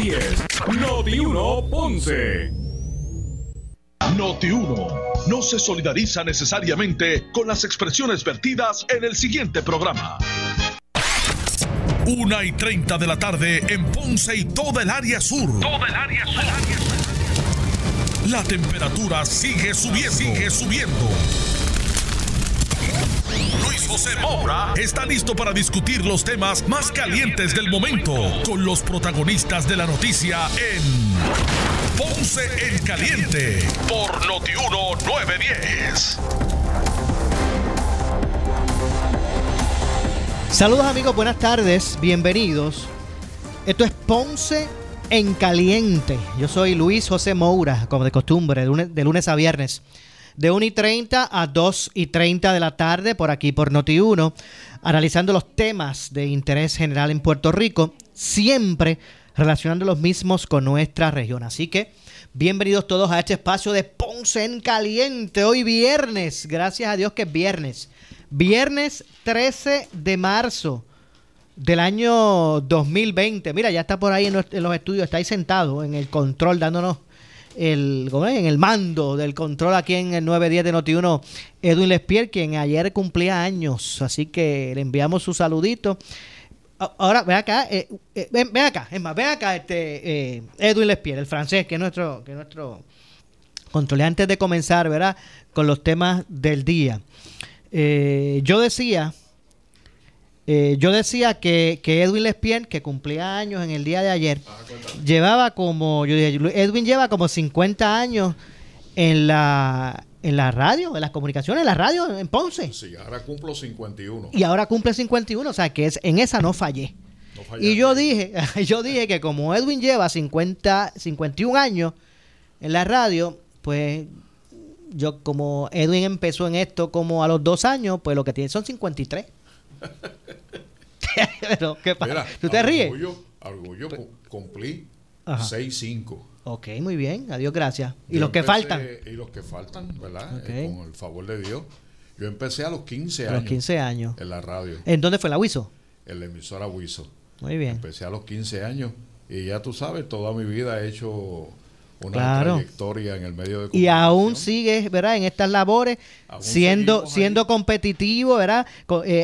10, Noti Uno Ponce. Noti Uno no se solidariza necesariamente con las expresiones vertidas en el siguiente programa. 1:30 de la tarde en Ponce y toda el área sur. La temperatura sigue subiendo. Luis José Moura está listo para discutir los temas más calientes del momento con los protagonistas de la noticia en Ponce en Caliente por Noti Uno 910. Saludos amigos, buenas tardes, bienvenidos. Esto es Ponce en Caliente. Yo soy Luis José Moura, como de costumbre, de lunes a viernes, de 1:30 a 2:30 de la tarde, por aquí por Noti Uno, analizando los temas de interés general en Puerto Rico, siempre relacionando los mismos con nuestra región. Así que bienvenidos todos a este espacio de Ponce en Caliente, hoy viernes, gracias a Dios que es viernes. Viernes 13 de marzo del año 2020. Mira, ya está por ahí en los estudios, está ahí sentado en el control, dándonos en el mando del control aquí en el 910 de Noti Uno, Edwin Lespierre, quien ayer cumplía años. Así que le enviamos su saludito. Ahora, ven acá, Edwin Lespierre, el francés, que es nuestro control. Antes de comenzar, ¿verdad?, con los temas del día. Yo decía que Edwin Lespierre, que cumplía años en el día de ayer, Edwin lleva como 50 años en la radio, en las comunicaciones, en la radio en Ponce. Sí, ahora cumplo 51. Y ahora cumple 51, o sea que en esa no fallé. No fallaste. Y yo dije que como Edwin lleva 51 años en la radio, pues yo, como Edwin empezó en esto como a los 2 años, pues lo que tiene son 53. Pero, ¿qué pasa? Mira, ¿tú te ríes? Orgullo, cumplí 6-5. Ok, muy bien, adiós, gracias. ¿Y los que faltan? Y los que faltan, ¿verdad? Okay. Con el favor de Dios. Yo empecé a los 15 años. A los 15 años. En la radio. ¿En dónde fue la Huizo? En la emisora Huizo. Muy bien. Empecé a los 15 años y ya tú sabes, toda mi vida he hecho una trayectoria en el medio de comunicación. Y aún sigues, ¿verdad?, en estas labores, siendo competitivo, ¿verdad?,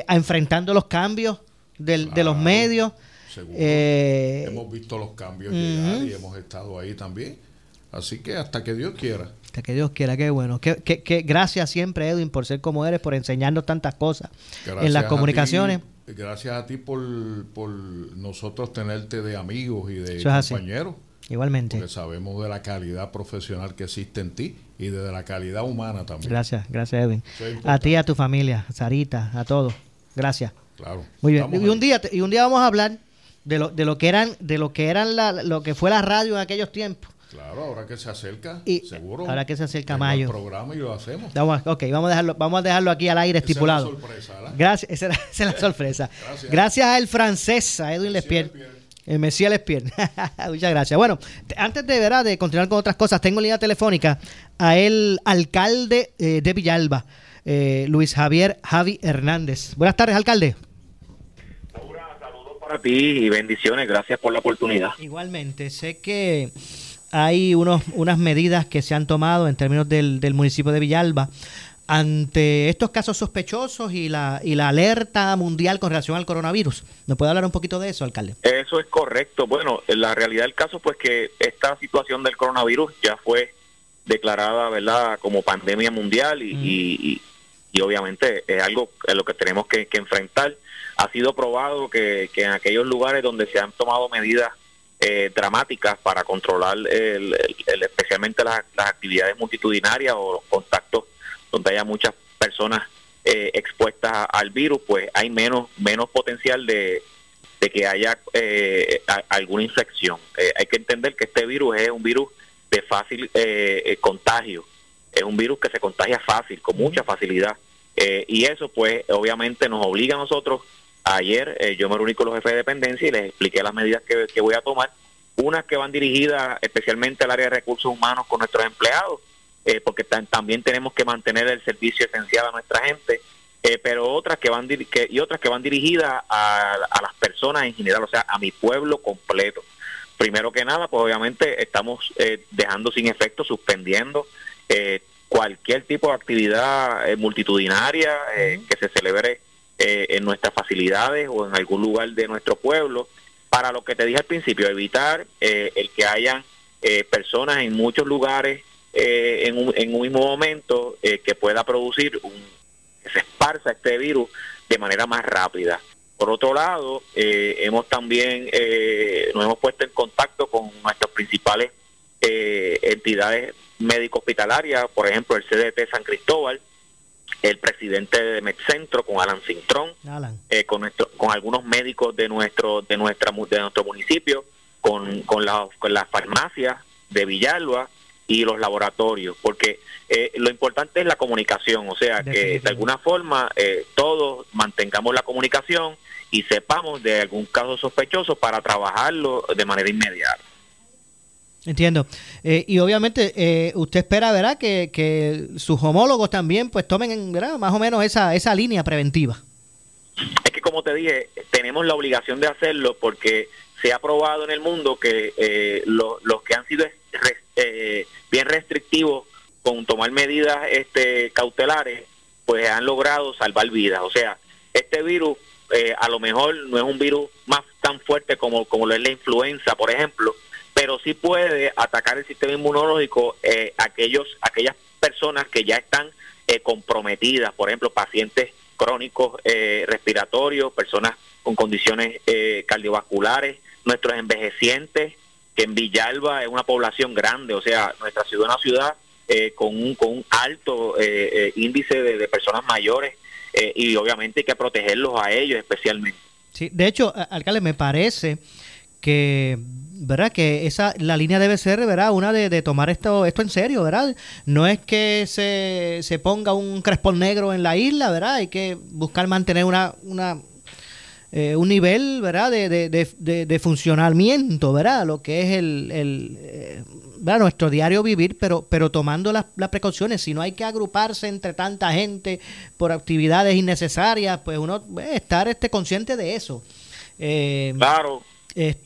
enfrentando los cambios de los medios. Seguro. Hemos visto los cambios llegar y hemos estado ahí también. Así que hasta que Dios quiera. Hasta que Dios quiera, qué bueno. Que gracias siempre, Edwin, por ser como eres, por enseñarnos tantas cosas en las comunicaciones. Gracias a ti por nosotros tenerte de amigos y de compañeros. Igualmente. Porque sabemos de la calidad profesional que existe en ti y de la calidad humana también. Gracias Edwin. A ti, a tu familia, Sarita, a todos. Gracias. Claro. Muy bien. Y un día vamos a hablar de lo que fue la radio en aquellos tiempos. Claro, ahora que se acerca, seguro. Ahora que se acerca mayo. El programa y lo hacemos. Vamos a dejarlo aquí al aire estipulado. Esa es la sorpresa, ¿verdad? Gracias, esa es la sorpresa. Gracias al francés, a Edwin Lespierre. El Mesías Lespierre. Muchas gracias. Bueno, antes de continuar con otras cosas, tengo en línea telefónica a el alcalde de Villalba, Luis Javier Hernández. Buenas tardes, alcalde. Laura, saludos para ti y bendiciones. Gracias por la oportunidad. Igualmente, sé que hay unas medidas que se han tomado en términos del municipio de Villalba ante estos casos sospechosos y la alerta mundial con relación al coronavirus. ¿Nos puede hablar un poquito de eso, alcalde? Eso es correcto. Bueno, la realidad del caso pues que esta situación del coronavirus ya fue declarada, ¿verdad?, como pandemia mundial y obviamente es algo en lo que tenemos que enfrentar. Ha sido probado que en aquellos lugares donde se han tomado medidas dramáticas para controlar especialmente las actividades multitudinarias o los contactos donde haya muchas personas expuestas al virus, pues hay menos potencial de que haya alguna infección. Hay que entender que este virus es un virus de fácil contagio, es un virus que se contagia fácil, con mucha facilidad, y eso pues obviamente nos obliga a nosotros. Ayer yo me reuní con los jefes de dependencia y les expliqué las medidas que voy a tomar, unas que van dirigidas especialmente al área de recursos humanos con nuestros empleados, porque también tenemos que mantener el servicio esencial a nuestra gente, pero otras que van dirigidas a las personas en general, o sea, a mi pueblo completo. Primero que nada, pues obviamente estamos dejando sin efecto, suspendiendo cualquier tipo de actividad multitudinaria que se celebre en nuestras facilidades o en algún lugar de nuestro pueblo, para lo que te dije al principio, evitar el que hayan personas en muchos lugares en un mismo momento que pueda producir que se esparza este virus de manera más rápida. Por otro lado, nos hemos puesto en contacto con nuestras principales entidades médico-hospitalarias, por ejemplo, el CDT San Cristóbal, el presidente de Medcentro, con Alan Cintrón, con algunos médicos de nuestro municipio, con las farmacias de Villalba y los laboratorios, porque lo importante es la comunicación, o sea, que de alguna forma todos mantengamos la comunicación y sepamos de algún caso sospechoso para trabajarlo de manera inmediata. Entiendo. Y obviamente usted espera, ¿verdad?, que sus homólogos también pues tomen, ¿verdad?, más o menos esa línea preventiva. Es que, como te dije, tenemos la obligación de hacerlo porque se ha probado en el mundo que los que han sido bien restrictivos con tomar medidas cautelares, pues han logrado salvar vidas. O sea, este virus a lo mejor no es un virus más tan fuerte como lo es la influenza, por ejemplo, pero sí puede atacar el sistema inmunológico aquellas personas que ya están comprometidas, por ejemplo, pacientes crónicos respiratorios, personas con condiciones cardiovasculares, nuestros envejecientes, que en Villalba es una población grande, o sea, nuestra ciudad es una ciudad con un alto índice de personas mayores y obviamente hay que protegerlos a ellos especialmente. Sí, de hecho, alcalde, me parece que, ¿verdad?, que la línea debe ser, ¿verdad?, una de tomar esto en serio, ¿verdad? No es que se ponga un crespón negro en la isla, ¿verdad? Hay que buscar mantener un nivel, ¿verdad?, de funcionamiento, ¿verdad?, lo que es nuestro diario vivir, pero tomando las precauciones. Si no hay que agruparse entre tanta gente por actividades innecesarias, pues uno debe estar consciente de eso. Claro.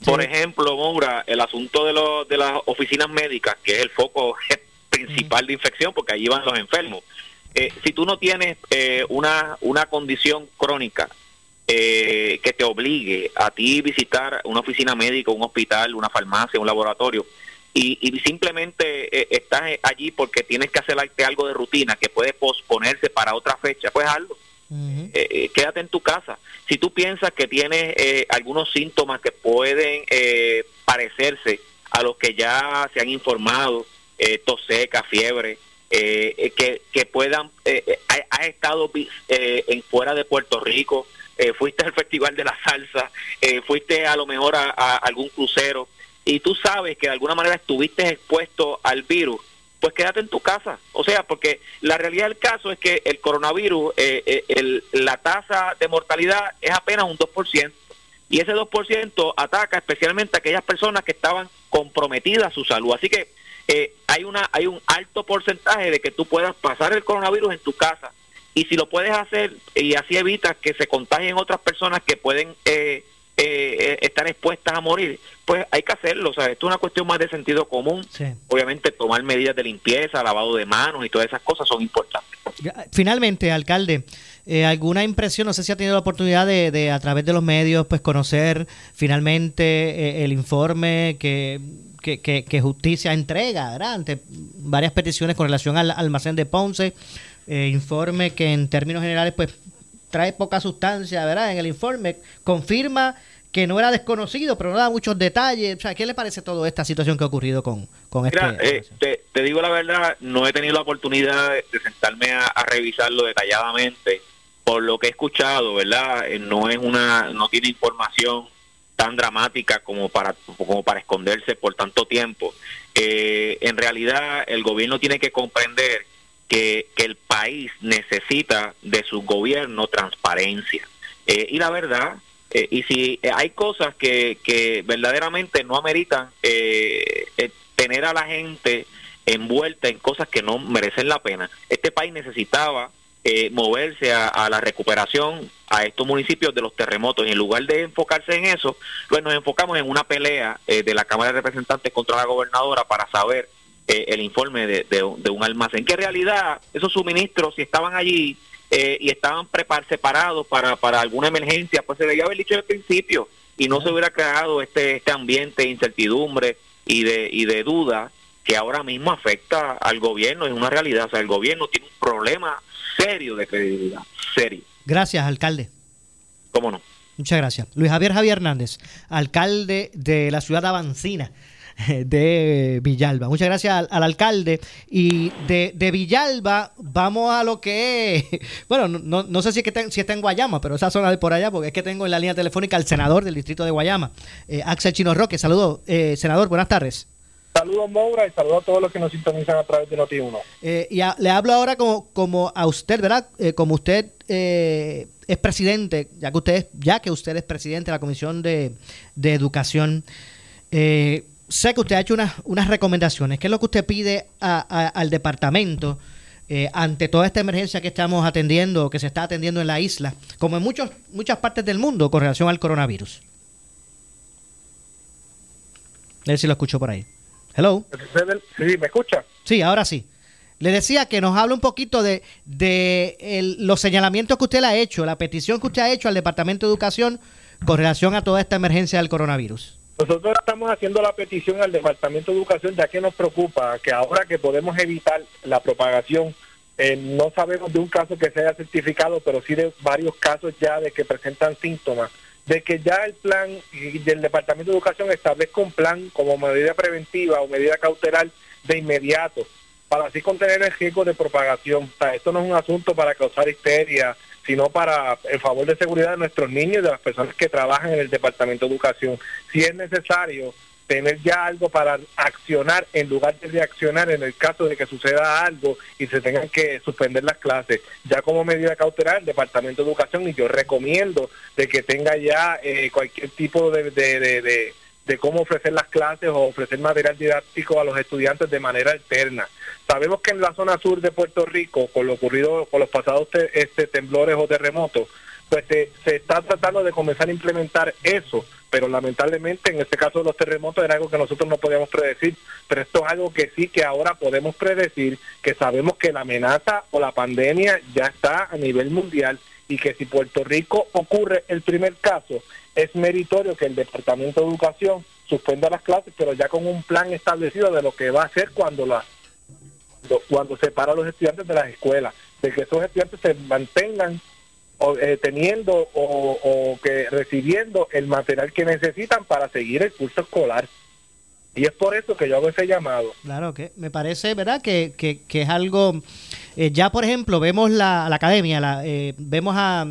Por ejemplo, Moura, el asunto de las oficinas médicas, que es el foco principal de infección, porque allí van los enfermos. Si tú no tienes una condición crónica que te obligue a ti visitar una oficina médica, un hospital, una farmacia, un laboratorio, y simplemente estás allí porque tienes que hacerte algo de rutina que puede posponerse para otra fecha, pues hazlo. Uh-huh. Quédate en tu casa. Si tú piensas que tienes algunos síntomas que pueden parecerse a los que ya se han informado, tos seca, fiebre, que puedan has estado fuera de Puerto Rico, fuiste al Festival de la Salsa, fuiste a lo mejor a algún crucero y tú sabes que de alguna manera estuviste expuesto al virus, pues quédate en tu casa. O sea, porque la realidad del caso es que el coronavirus, la tasa de mortalidad es apenas un 2%, y ese 2% ataca especialmente a aquellas personas que estaban comprometidas a su salud. Así que hay un alto porcentaje de que tú puedas pasar el coronavirus en tu casa, y si lo puedes hacer y así evitas que se contagien otras personas que pueden estar expuestas a morir, pues hay que hacerlo, ¿sabes? Esto es una cuestión más de sentido común. Sí. Obviamente tomar medidas de limpieza, lavado de manos y todas esas cosas son importantes. Finalmente, alcalde, ¿alguna impresión? No sé si ha tenido la oportunidad de a través de los medios, pues conocer finalmente el informe que Justicia entrega, ¿verdad?, ante varias peticiones con relación al almacén de Ponce. Informe que en términos generales pues trae poca sustancia, ¿verdad? En el informe confirma que no era desconocido, pero no da muchos detalles. O sea, ¿qué le parece toda esta situación que ha ocurrido con este? Mira, te digo la verdad, no he tenido la oportunidad de sentarme a revisarlo detalladamente. Por lo que he escuchado, ¿verdad?, no tiene información tan dramática como para esconderse por tanto tiempo. En realidad, el gobierno tiene que comprender que el país necesita de su gobierno transparencia y la verdad, y si hay cosas que verdaderamente no ameritan tener a la gente envuelta en cosas que no merecen la pena. Este país necesitaba moverse a la recuperación a estos municipios de los terremotos. Y en lugar de enfocarse en eso, pues nos enfocamos en una pelea de la Cámara de Representantes contra la gobernadora para saber el informe de un almacén, que en realidad esos suministros, si estaban allí y estaban separados para alguna emergencia, pues se debía haber dicho al principio y no se hubiera creado este ambiente de incertidumbre y de duda que ahora mismo afecta al gobierno. Es una realidad, o sea, el gobierno tiene un problema serio de credibilidad, serio. Gracias, alcalde. ¿Cómo no? Muchas gracias. Luis Javier Hernández, alcalde de la ciudad avancina de Villalba. Muchas gracias al alcalde. Y de Villalba vamos a lo que es, bueno, no sé si está en Guayama, pero esa zona de por allá, porque es que tengo en la línea telefónica al senador del distrito de Guayama, Axel Chino Roque. Saludos, senador, buenas tardes. Saludos, Moura, y saludos a todos los que nos sintonizan a través de Noti Uno. Le hablo ahora como a usted, ¿verdad? Como usted es presidente, ya que usted es presidente de la Comisión de Educación. Sé que usted ha hecho unas recomendaciones. ¿Qué es lo que usted pide al departamento ante toda esta emergencia que estamos atendiendo, que se está atendiendo en la isla, como en muchas partes del mundo, con relación al coronavirus? A ver si lo escucho por ahí. Hello. Sí, ¿me escucha? Sí, ahora sí. Le decía que nos hable un poquito de los señalamientos que usted le ha hecho, la petición que usted ha hecho al Departamento de Educación con relación a toda esta emergencia del coronavirus. Nosotros estamos haciendo la petición al Departamento de Educación, ya que nos preocupa que ahora que podemos evitar la propagación, no sabemos de un caso que se haya certificado, pero sí de varios casos ya de que presentan síntomas, de que ya el plan del Departamento de Educación establezca un plan como medida preventiva o medida cautelar de inmediato, para así contener el riesgo de propagación. O sea, esto no es un asunto para causar histeria, sino para el favor de seguridad de nuestros niños y de las personas que trabajan en el Departamento de Educación. Si es necesario tener ya algo para accionar en lugar de reaccionar en el caso de que suceda algo y se tengan que suspender las clases, ya como medida cautelar el Departamento de Educación, y yo recomiendo de que tenga ya cualquier tipo de cómo ofrecer las clases o ofrecer material didáctico a los estudiantes de manera alterna. Sabemos que en la zona sur de Puerto Rico, con lo ocurrido con los pasados temblores o terremotos, pues se está tratando de comenzar a implementar eso, pero lamentablemente en este caso de los terremotos era algo que nosotros no podíamos predecir, pero esto es algo que sí que ahora podemos predecir, que sabemos que la amenaza o la pandemia ya está a nivel mundial, y que si Puerto Rico ocurre el primer caso, es meritorio que el Departamento de Educación suspenda las clases, pero ya con un plan establecido de lo que va a hacer cuando separa a los estudiantes de las escuelas, de que esos estudiantes se mantengan recibiendo el material que necesitan para seguir el curso escolar. Y es por eso que yo hago ese llamado. Claro, que me parece, ¿verdad?, que es algo... ya, por ejemplo, vemos la academia, vemos a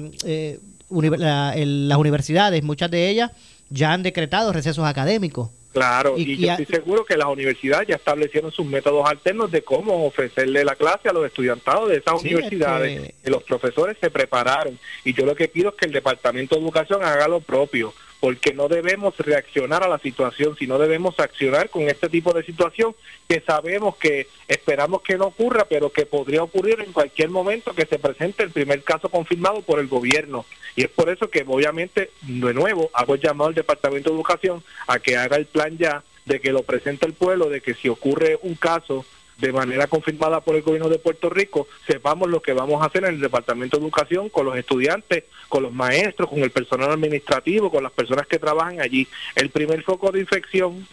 las universidades, muchas de ellas ya han decretado recesos académicos. Claro, y yo estoy seguro que las universidades ya establecieron sus métodos alternos de cómo ofrecerle la clase a los estudiantados de esas universidades. Los profesores se prepararon, y yo lo que pido es que el Departamento de Educación haga lo propio, porque no debemos reaccionar a la situación, sino debemos accionar con este tipo de situación que sabemos que esperamos que no ocurra, pero que podría ocurrir en cualquier momento que se presente el primer caso confirmado por el gobierno. Y es por eso que obviamente, de nuevo, hago el llamado al Departamento de Educación a que haga el plan ya, de que lo presente el pueblo, de que si ocurre un caso de manera confirmada por el gobierno de Puerto Rico, sepamos lo que vamos a hacer en el Departamento de Educación, con los estudiantes, con los maestros, con el personal administrativo, con las personas que trabajan allí. El primer foco de infección,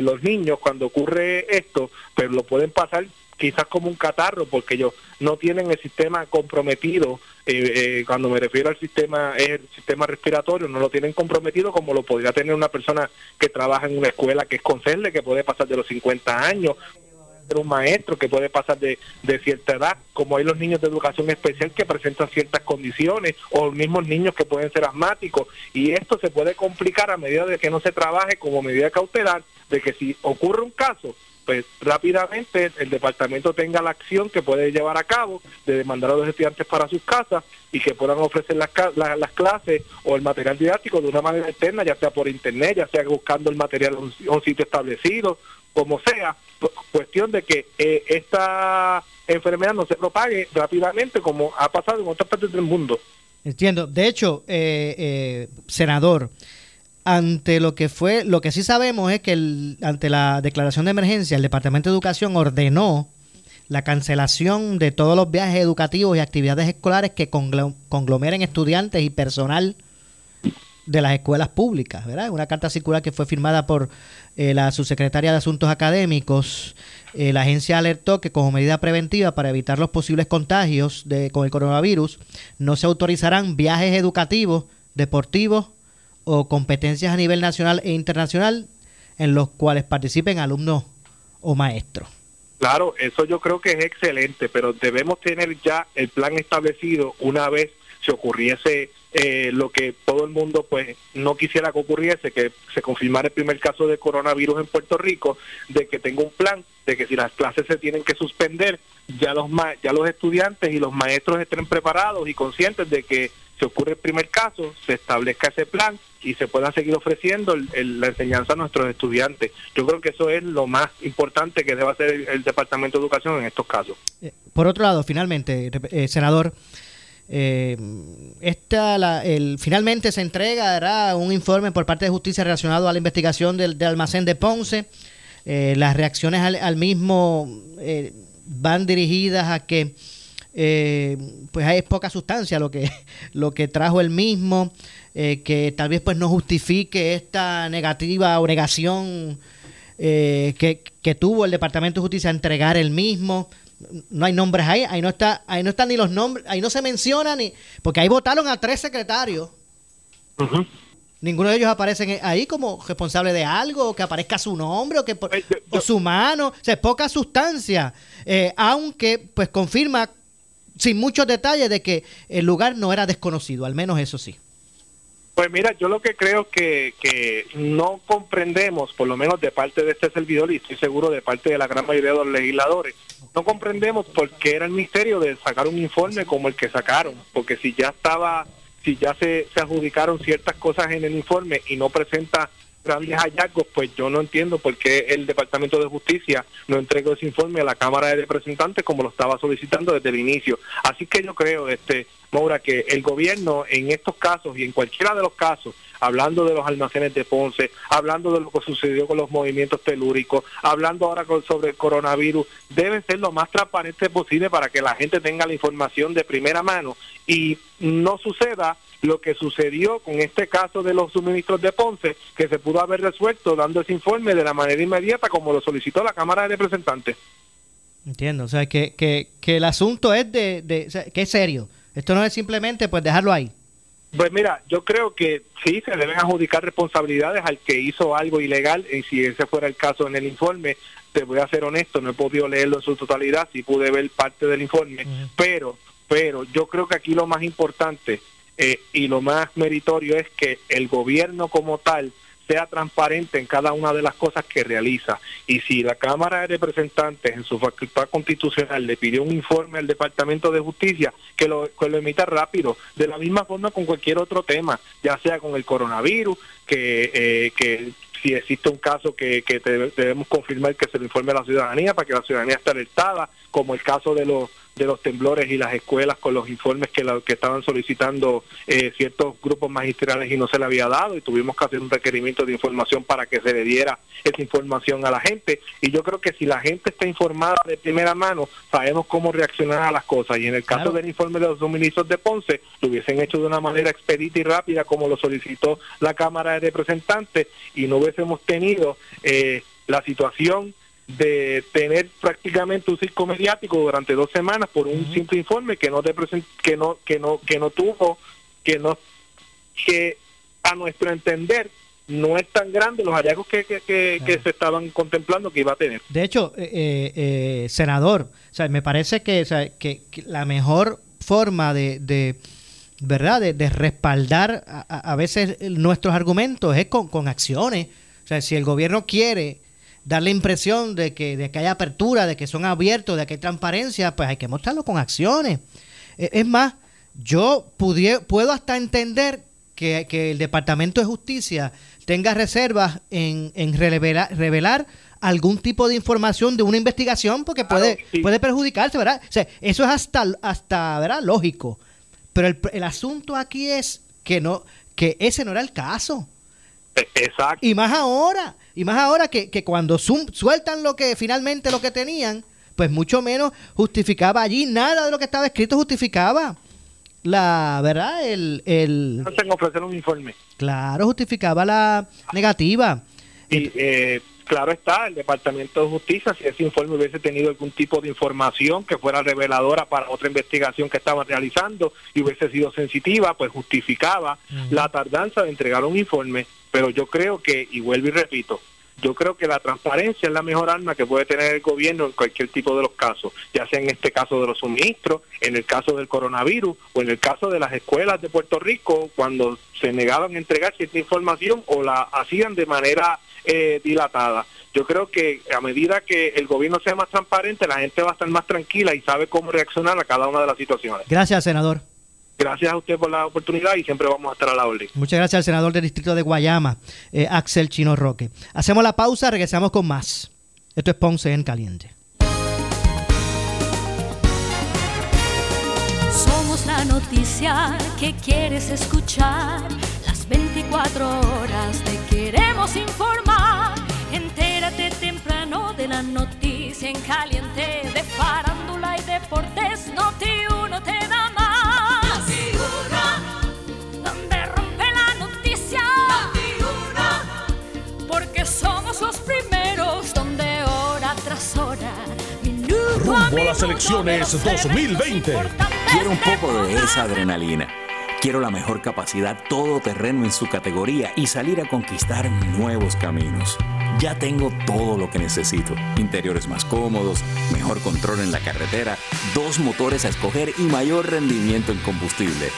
los niños, cuando ocurre esto, pues lo pueden pasar quizás como un catarro, porque ellos no tienen el sistema comprometido, cuando me refiero al sistema, es el sistema respiratorio, no lo tienen comprometido como lo podría tener una persona que trabaja en una escuela que es conserje, que puede pasar de los 50 años, un maestro que puede pasar de cierta edad, como hay los niños de educación especial que presentan ciertas condiciones, o los mismos niños que pueden ser asmáticos, y esto se puede complicar a medida de que no se trabaje como medida cautelar, de que si ocurre un caso, pues rápidamente el departamento tenga la acción que puede llevar a cabo de demandar a los estudiantes para sus casas y que puedan ofrecer las clases o el material didáctico de una manera externa, ya sea por internet, ya sea buscando el material en un sitio establecido, como sea, cuestión de que esta enfermedad no se propague rápidamente como ha pasado en otras partes del mundo. Entiendo. De hecho, senador, ante lo que fue, lo que sí sabemos es que ante la declaración de emergencia, el Departamento de Educación ordenó la cancelación de todos los viajes educativos y actividades escolares que conglomeren estudiantes y personal de las escuelas públicas, ¿verdad? Una carta circular que fue firmada por la subsecretaria de Asuntos Académicos. La agencia alertó que como medida preventiva para evitar los posibles contagios con el coronavirus, no se autorizarán viajes educativos, deportivos o competencias a nivel nacional e internacional en los cuales participen alumnos o maestros. Claro, eso yo creo que es excelente, pero debemos tener ya el plan establecido una vez se ocurriese lo que todo el mundo pues no quisiera que ocurriese, que se confirmara el primer caso de coronavirus en Puerto Rico, de que tenga un plan de que si las clases se tienen que suspender, ya los estudiantes y los maestros estén preparados y conscientes de que se ocurre el primer caso, se establezca ese plan y se pueda seguir ofreciendo la enseñanza a nuestros estudiantes. Yo creo que eso es lo más importante que debe hacer el Departamento de Educación en estos casos. Por otro lado, finalmente, senador, finalmente se entregará un informe por parte de Justicia relacionado a la investigación del almacén de Ponce. Las reacciones al mismo van dirigidas a que pues hay poca sustancia lo que trajo el mismo, que tal vez pues no justifique esta negativa o negación que tuvo el Departamento de Justicia a entregar el mismo. No hay nombres ahí no están ni los nombres, ahí no se menciona ni, porque ahí votaron a 3 secretarios. Uh-huh. Ninguno de ellos aparecen ahí como responsable de algo, o que aparezca su nombre o su mano, o sea, poca sustancia, aunque pues confirma sin muchos detalles de que el lugar no era desconocido, al menos eso sí. Pues mira, yo lo que creo que no comprendemos, por lo menos de parte de este servidor, y estoy seguro de parte de la gran mayoría de los legisladores, no comprendemos por qué era el misterio de sacar un informe como el que sacaron, porque si ya se adjudicaron ciertas cosas en el informe y no presenta grandes hallazgos, pues yo no entiendo por qué el Departamento de Justicia no entregó ese informe a la Cámara de Representantes como lo estaba solicitando desde el inicio. Así que yo creo, Moura, que el gobierno en estos casos y en cualquiera de los casos, hablando de los almacenes de Ponce, hablando de lo que sucedió con los movimientos telúricos, hablando ahora sobre el coronavirus, debe ser lo más transparente posible para que la gente tenga la información de primera mano y no suceda lo que sucedió con este caso de los suministros de Ponce, que se pudo haber resuelto dando ese informe de la manera inmediata como lo solicitó la Cámara de Representantes. Entiendo, o sea, que el asunto es que es serio. Esto no es simplemente pues dejarlo ahí. Pues mira, yo creo que sí se deben adjudicar responsabilidades al que hizo algo ilegal, y si ese fuera el caso en el informe, te voy a ser honesto, no he podido leerlo en su totalidad, sí pude ver parte del informe, uh-huh. pero yo creo que aquí lo más importante y lo más meritorio es que el gobierno como tal sea transparente en cada una de las cosas que realiza. Y si la Cámara de Representantes en su facultad constitucional le pidió un informe al Departamento de Justicia, que lo emita rápido, de la misma forma con cualquier otro tema, ya sea con el coronavirus, que si existe un caso que debemos confirmar que se lo informe a la ciudadanía para que la ciudadanía esté alertada, como el caso de los temblores y las escuelas con los informes que estaban solicitando ciertos grupos magisteriales y no se le había dado y tuvimos que hacer un requerimiento de información para que se le diera esa información a la gente. Y yo creo que si la gente está informada de primera mano, sabemos cómo reaccionar a las cosas. Y en el caso del informe de los suministros de Ponce, lo hubiesen hecho de una manera expedita y rápida como lo solicitó la Cámara de Representantes y no hubiésemos tenido la situación de tener prácticamente un circo mediático durante 2 semanas por un uh-huh. simple informe que a nuestro entender no es tan grande los hallazgos que se estaban contemplando que iba a tener. De hecho, senador, o sea, me parece que la mejor forma de respaldar a veces nuestros argumentos es con acciones. O sea, si el gobierno quiere dar la impresión de que hay apertura, de que son abiertos, de que hay transparencia, pues hay que mostrarlo con acciones. Es más, yo puedo hasta entender que el Departamento de Justicia tenga reservas en revelar algún tipo de información de una investigación, porque puede perjudicarse, ¿verdad? O sea, eso es hasta ¿verdad? Lógico. Pero el asunto aquí es que ese no era el caso. Exacto. Y más ahora que cuando sueltan finalmente lo que tenían, pues mucho menos justificaba allí, nada de lo que estaba escrito justificaba la verdad, el en ofrecer un informe. Claro, justificaba la negativa. Y claro está, el Departamento de Justicia, si ese informe hubiese tenido algún tipo de información que fuera reveladora para otra investigación que estaban realizando y hubiese sido sensitiva, pues justificaba la tardanza de entregar un informe. Pero yo creo que, y vuelvo y repito, yo creo que la transparencia es la mejor arma que puede tener el gobierno en cualquier tipo de los casos, ya sea en este caso de los suministros, en el caso del coronavirus o en el caso de las escuelas de Puerto Rico, cuando se negaban a entregar cierta información o la hacían de manera dilatada. Yo creo que a medida que el gobierno sea más transparente, la gente va a estar más tranquila y sabe cómo reaccionar a cada una de las situaciones. Gracias, senador. Gracias a usted por la oportunidad y siempre vamos a estar a la orden. Muchas gracias al senador del distrito de Guayama, Axel Chino Roque. Hacemos la pausa, regresamos con más. Esto es Ponce en Caliente. Somos la noticia que quieres escuchar. Las 24 horas te queremos informar. Entérate temprano de la noticia en caliente. De farándula y deportes, Noti Uno te da más. Donde rompe la noticia, porque somos los primeros, donde hora tras hora, minuto a minuto, a las elecciones 2020. Quiero un poco de esa adrenalina. Quiero la mejor capacidad todoterreno en su categoría y salir a conquistar nuevos caminos. Ya tengo todo lo que necesito. Interiores más cómodos, mejor control en la carretera, 2 motores a escoger y mayor rendimiento en combustible.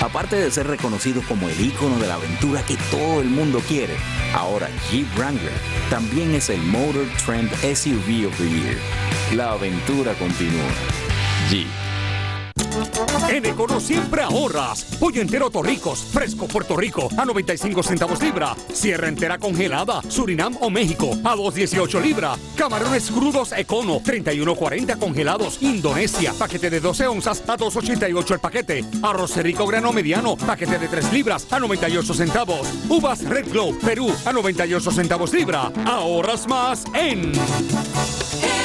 Aparte de ser reconocido como el ícono de la aventura que todo el mundo quiere, ahora Jeep Wrangler también es el Motor Trend SUV of the Year. La aventura continúa. Jeep. En Econo siempre ahorras. Pollo entero Torricos, fresco Puerto Rico a 95 centavos libra. Sierra entera congelada, Surinam o México a 2.18 libra. Camarones crudos Econo, 31.40 congelados, Indonesia, paquete de 12 onzas a 2.88 el paquete. Arroz rico grano mediano, paquete de 3 libras a 98 centavos. Uvas Red Globe, Perú a 98 centavos libra. Ahorras más en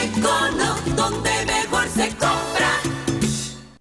Econo, donde mejor se compra.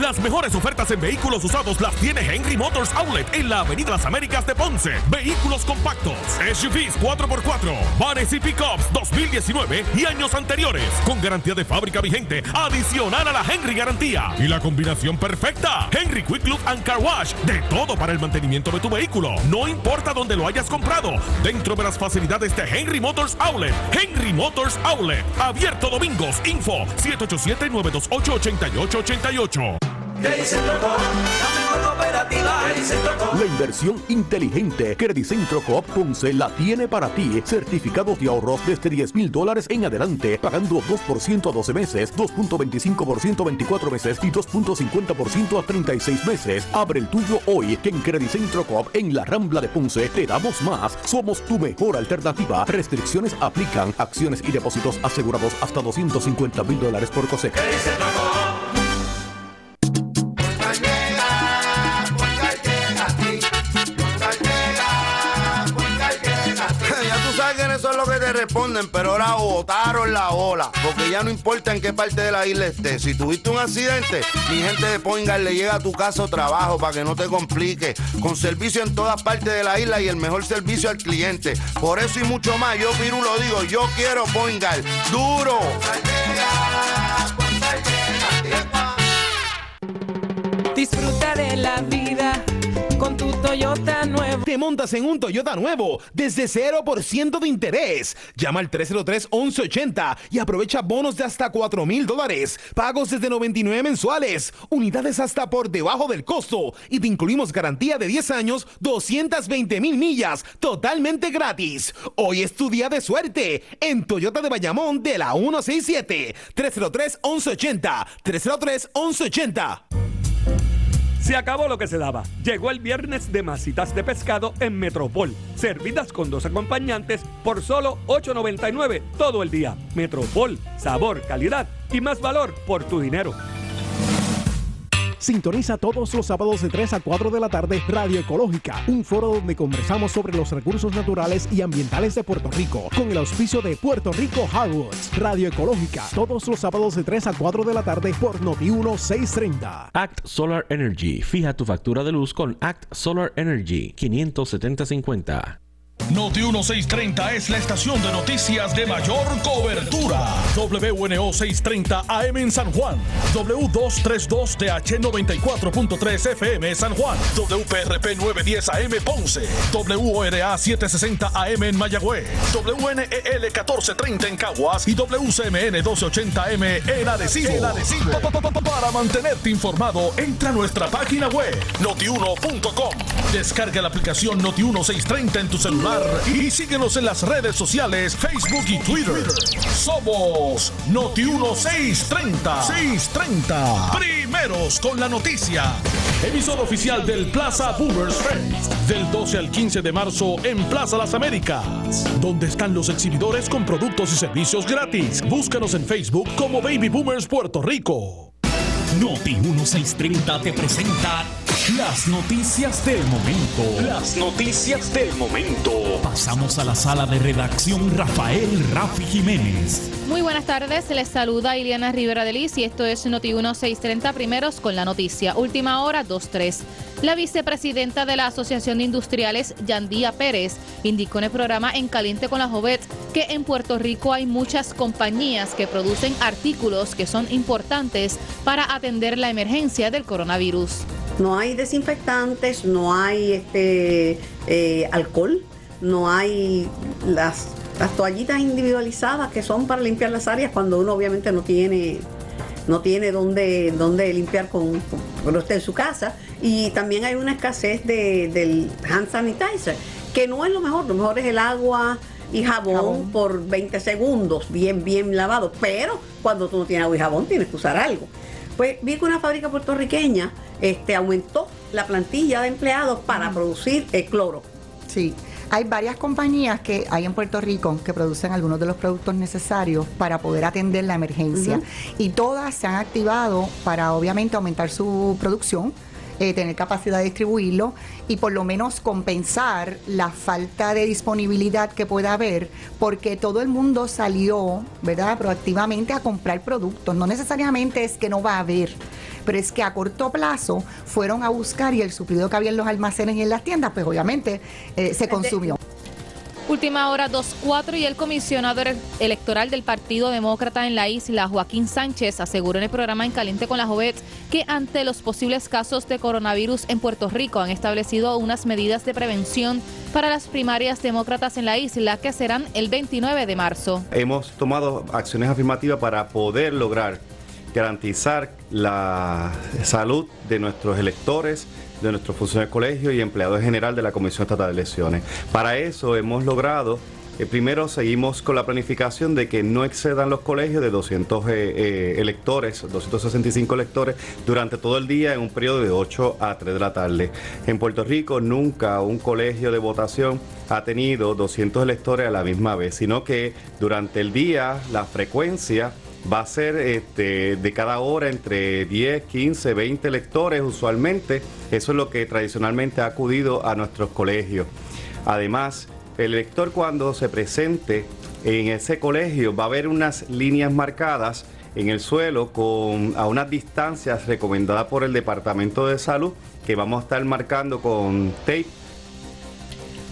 Las mejores ofertas en vehículos usados las tiene Henry Motors Outlet en la Avenida Las Américas de Ponce. Vehículos compactos, SUVs 4x4, vanes y pickups 2019 y años anteriores, con garantía de fábrica vigente adicional a la Henry Garantía. Y la combinación perfecta, Henry Quick Loop and Car Wash, de todo para el mantenimiento de tu vehículo. No importa dónde lo hayas comprado, dentro de las facilidades de Henry Motors Outlet. Henry Motors Outlet, abierto domingos. Info 787-928-8888. Credicentro Coop, la mejor cooperativa. Credicentro Coop. La inversión inteligente Credicentro Coop Ponce la tiene para ti. Certificados de ahorros desde $10,000 en adelante, pagando 2% a 12 meses, 2.25% a 24 meses y 2.50% a 36 meses. Abre el tuyo hoy, que en Credicentro Coop en la Rambla de Ponce te damos más. Somos tu mejor alternativa. Restricciones aplican. Acciones y depósitos asegurados hasta $250,000 por cosecha. Credicentro Coop. lo que te responden, pero ahora botaron la ola, porque ya no importa en qué parte de la isla estés. Si tuviste un accidente, mi gente de Poingar le llega a tu casa o trabajo para que no te complique. Con servicio en todas partes de la isla y el mejor servicio al cliente. Por eso y mucho más, yo Piru lo digo, yo quiero Poingar. ¡Duro! Disfruta de la vida con tu Toyota nuevo. Te montas en un Toyota nuevo desde 0% de interés. Llama al 303-1180 y aprovecha bonos de hasta $4,000, pagos desde 99 mensuales, unidades hasta por debajo del costo y te incluimos garantía de 10 años, 220,000 millas, totalmente gratis. Hoy es tu día de suerte en Toyota de Bayamón de la 167. 303-1180, 303-1180. Se acabó lo que se daba. Llegó el viernes de masitas de pescado en Metropol, servidas con 2 acompañantes por solo $8.99 todo el día. Metropol, sabor, calidad y más valor por tu dinero. Sintoniza todos los sábados de 3 a 4 de la tarde Radio Ecológica, un foro donde conversamos sobre los recursos naturales y ambientales de Puerto Rico, con el auspicio de Puerto Rico Hardwoods. Radio Ecológica, todos los sábados de 3 a 4 de la tarde por Noti Uno 630. ACT Solar Energy, fija tu factura de luz con ACT Solar Energy, 570-50. Noti 1630 es la estación de noticias de mayor cobertura. WNO 630 AM en San Juan. W232DH 94.3 FM San Juan. WPRP 910 AM Ponce. WORA 760 AM en Mayagüez. WNEL 1430 en Caguas. Y WCMN 1280 AM en Arecibo. Para mantenerte informado, entra a nuestra página web notiuno.com. Descarga la aplicación Noti 1630 en tu celular y síguenos en las redes sociales, Facebook y Twitter. Somos Noti 1630. 630. Primeros con la noticia. Emisor oficial del Plaza Boomers Fest, del 12 al 15 de marzo en Plaza Las Américas, donde están los exhibidores con productos y servicios gratis. Búscanos en Facebook como Baby Boomers Puerto Rico. Noti 1630 te presenta las noticias del momento. Las noticias del momento. Pasamos a la sala de redacción Rafael Rafi Jiménez. Muy buenas tardes, les saluda Ileana Rivera de Liz y esto es Noti 1630 Primeros con la noticia. Última hora 2-3. La vicepresidenta de la Asociación de Industriales, Yandía Pérez, indicó en el programa En Caliente con la Jovet que en Puerto Rico hay muchas compañías que producen artículos que son importantes para atender la emergencia del coronavirus. No hay desinfectantes, no hay alcohol, no hay las toallitas individualizadas que son para limpiar las áreas cuando uno obviamente no tiene dónde limpiar cuando esté en su casa. Y también hay una escasez del hand sanitizer, que no es lo mejor es el agua y jabón por 20 segundos, bien lavado. Pero cuando tú no tienes agua y jabón tienes que usar algo. Pues vi que una fábrica puertorriqueña aumentó la plantilla de empleados para producir el cloro. Sí, hay varias compañías que hay en Puerto Rico que producen algunos de los productos necesarios para poder atender la emergencia. Y todas se han activado para obviamente aumentar su producción, tener capacidad de distribuirlo y por lo menos compensar la falta de disponibilidad que pueda haber, porque todo el mundo salió, ¿verdad?, proactivamente a comprar productos. No necesariamente es que no va a haber, pero es que a corto plazo fueron a buscar y el suplido que había en los almacenes y en las tiendas, pues obviamente se consumió. Última hora 2-4 y el comisionado electoral del Partido Demócrata en la isla, Joaquín Sánchez, aseguró en el programa En Caliente con la Jovet que ante los posibles casos de coronavirus en Puerto Rico han establecido unas medidas de prevención para las primarias demócratas en la isla que serán el 29 de marzo. Hemos tomado acciones afirmativas para poder lograr garantizar la salud de nuestros electores, de nuestros funcionarios del colegio y empleados general de la Comisión Estatal de Elecciones. Para eso hemos logrado, primero seguimos con la planificación de que no excedan los colegios de 265 electores durante todo el día en un periodo de 8 a 3 de la tarde. En Puerto Rico nunca un colegio de votación ha tenido 200 electores a la misma vez, sino que durante el día la frecuencia va a ser de cada hora entre 10, 15, 20 electores usualmente. Eso es lo que tradicionalmente ha acudido a nuestros colegios. Además, el elector cuando se presente en ese colegio va a ver unas líneas marcadas en el suelo a unas distancias recomendadas por el Departamento de Salud que vamos a estar marcando con tape.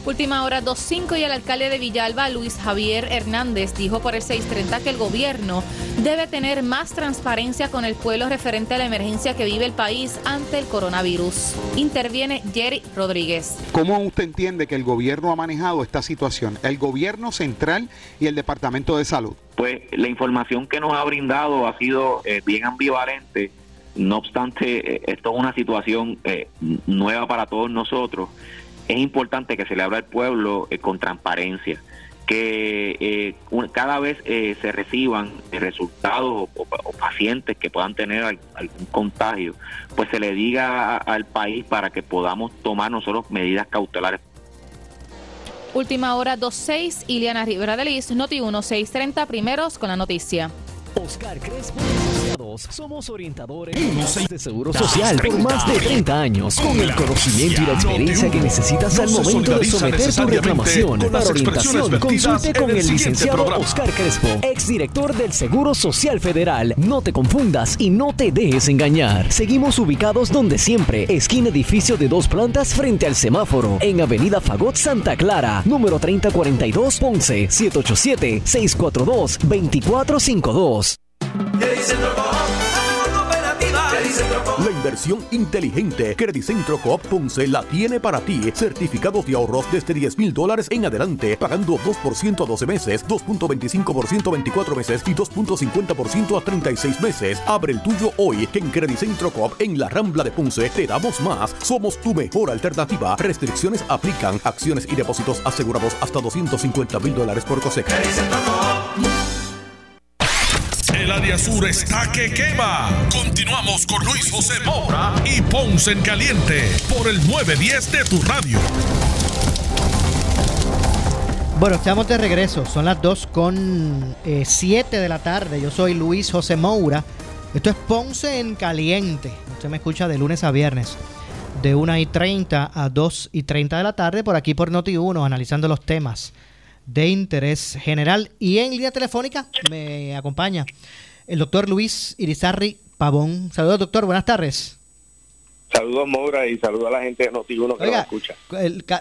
Última hora 2.5 y el alcalde de Villalba, Luis Javier Hernández, dijo por el 630 que el gobierno debe tener más transparencia con el pueblo referente a la emergencia que vive el país ante el coronavirus. Interviene Jerry Rodríguez. ¿Cómo usted entiende que el gobierno ha manejado esta situación? El gobierno central y el Departamento de Salud. Pues la información que nos ha brindado ha sido bien ambivalente. No obstante, esto es una situación nueva para todos nosotros. Es importante que se le hable al pueblo con transparencia, que cada vez se reciban resultados o pacientes que puedan tener algún contagio, pues se le diga al país para que podamos tomar nosotros medidas cautelares. Última hora 2.6, Ileana Rivera de Liz, Noti 1, 630, primeros con la noticia. Oscar Crespo Asociados, somos orientadores de Seguro Social por más de 30 años, con el conocimiento y la experiencia que necesitas al momento de someter tu reclamación. Para orientación, consulte con el licenciado Oscar Crespo, exdirector del Seguro Social Federal. No te confundas y no te dejes engañar. Seguimos ubicados donde siempre, esquina edificio de 2 plantas frente al semáforo, en Avenida Fagot Santa Clara, número 3042 Ponce, 787-642-2452. Credicentro Coop, cooperativa. Credicentro Coop. La inversión inteligente Credicentro Coop Ponce la tiene para ti. Certificados de ahorros desde $10,000 en adelante, pagando 2% a 12 meses, 2.25% a 24 meses y 2.50% a 36 meses. Abre el tuyo hoy, que en Credicentro Coop, en la Rambla de Ponce, te damos más. Somos tu mejor alternativa. Restricciones aplican. Acciones y depósitos asegurados hasta $250,000 por cosecha. Credicentro Coop. El área sur está que quema. Continuamos con Luis José Moura y Ponce en Caliente por el 910 de tu radio. Bueno, estamos de regreso. Son las 2:07 de la tarde. Yo soy Luis José Moura. Esto es Ponce en Caliente. Usted me escucha de lunes a viernes, de 1:30 a 2:30 de la tarde, por aquí por Noti Uno, analizando los temas de interés general. Y en línea telefónica me acompaña el doctor Luis Irizarri Pavón. Saludos, doctor, buenas tardes. Saludos, Moura, y saludos a la gente de Noti Uno que nos escucha.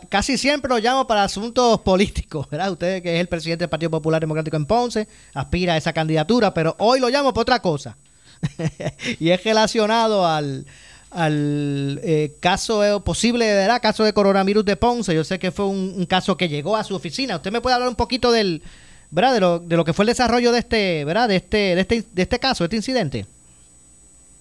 Casi siempre nos llamo para asuntos políticos, ¿verdad? Usted, que es el presidente del Partido Popular Democrático en Ponce, aspira a esa candidatura, pero hoy lo llamo por otra cosa. Y es relacionado al caso posible, ¿verdad? Caso de coronavirus de Ponce. Yo sé que fue un caso que llegó a su oficina. ¿Usted me puede hablar un poquito del, ¿verdad? De lo que fue el desarrollo de este, ¿verdad? De este caso, este incidente.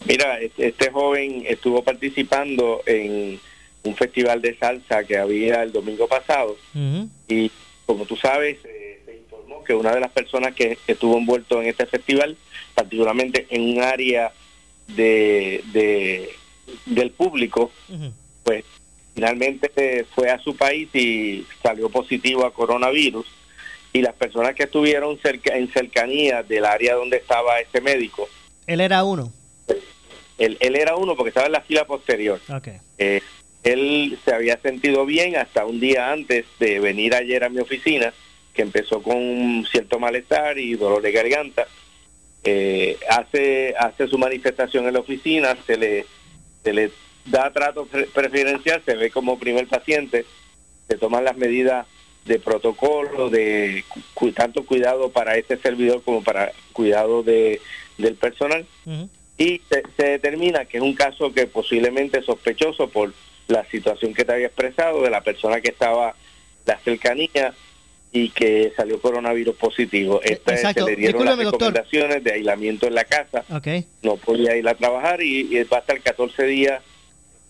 Mira, este joven estuvo participando en un festival de salsa que había el domingo pasado. Uh-huh. Y como tú sabes, se informó que una de las personas que estuvo envuelto en este festival, particularmente en un área del público, uh-huh, pues finalmente fue a su país y salió positivo a coronavirus, y las personas que estuvieron en cercanía del área donde estaba este médico, él era uno. Él era uno porque estaba en la fila posterior. Okay. Él se había sentido bien hasta un día antes de venir ayer a mi oficina, que empezó con un cierto malestar y dolor de garganta. Hace su manifestación en la oficina, se le da trato preferencial, se ve como primer paciente, se toman las medidas de protocolo, de tanto cuidado para este servidor como para cuidado del personal. Uh-huh. Y se determina que es un caso que posiblemente sospechoso por la situación que te había expresado de la persona que estaba en la cercanía y que salió coronavirus positivo. Se le dieron las recomendaciones, doctor, de aislamiento en la casa. Okay. No podía ir a trabajar y va a estar 14 días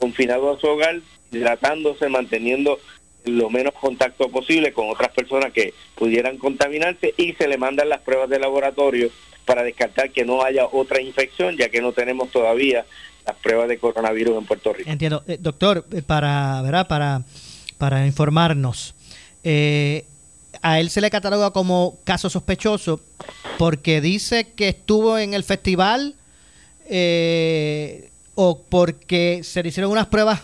confinado a su hogar, hidratándose, manteniendo lo menos contacto posible con otras personas que pudieran contaminarse, y se le mandan las pruebas de laboratorio para descartar que no haya otra infección, ya que no tenemos todavía las pruebas de coronavirus en Puerto Rico. Entiendo. Doctor, para informarnos, a él se le cataloga como caso sospechoso porque dice que estuvo en el festival, o porque se le hicieron unas pruebas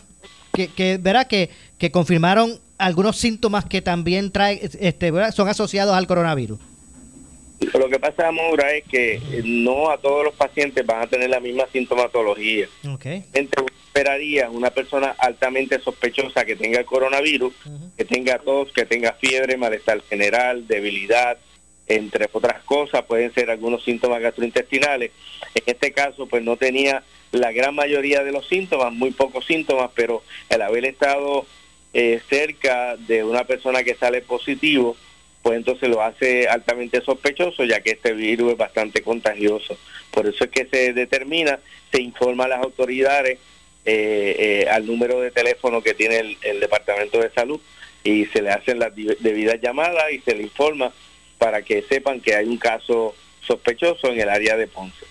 que confirmaron algunos síntomas que también trae, son asociados al coronavirus. Lo que pasa, Moura, es que no a todos los pacientes van a tener la misma sintomatología. Okay. Entonces, esperaría una persona altamente sospechosa que tenga el coronavirus, uh-huh, que tenga tos, que tenga fiebre, malestar general, debilidad, entre otras cosas, pueden ser algunos síntomas gastrointestinales. En este caso, pues no tenía la gran mayoría de los síntomas, muy pocos síntomas, pero el haber estado cerca de una persona que sale positivo, pues entonces lo hace altamente sospechoso, ya que este virus es bastante contagioso. Por eso es que se determina, se informa a las autoridades al número de teléfono que tiene el Departamento de Salud y se le hacen las debidas llamadas y se le informa para que sepan que hay un caso sospechoso en el área de Ponce.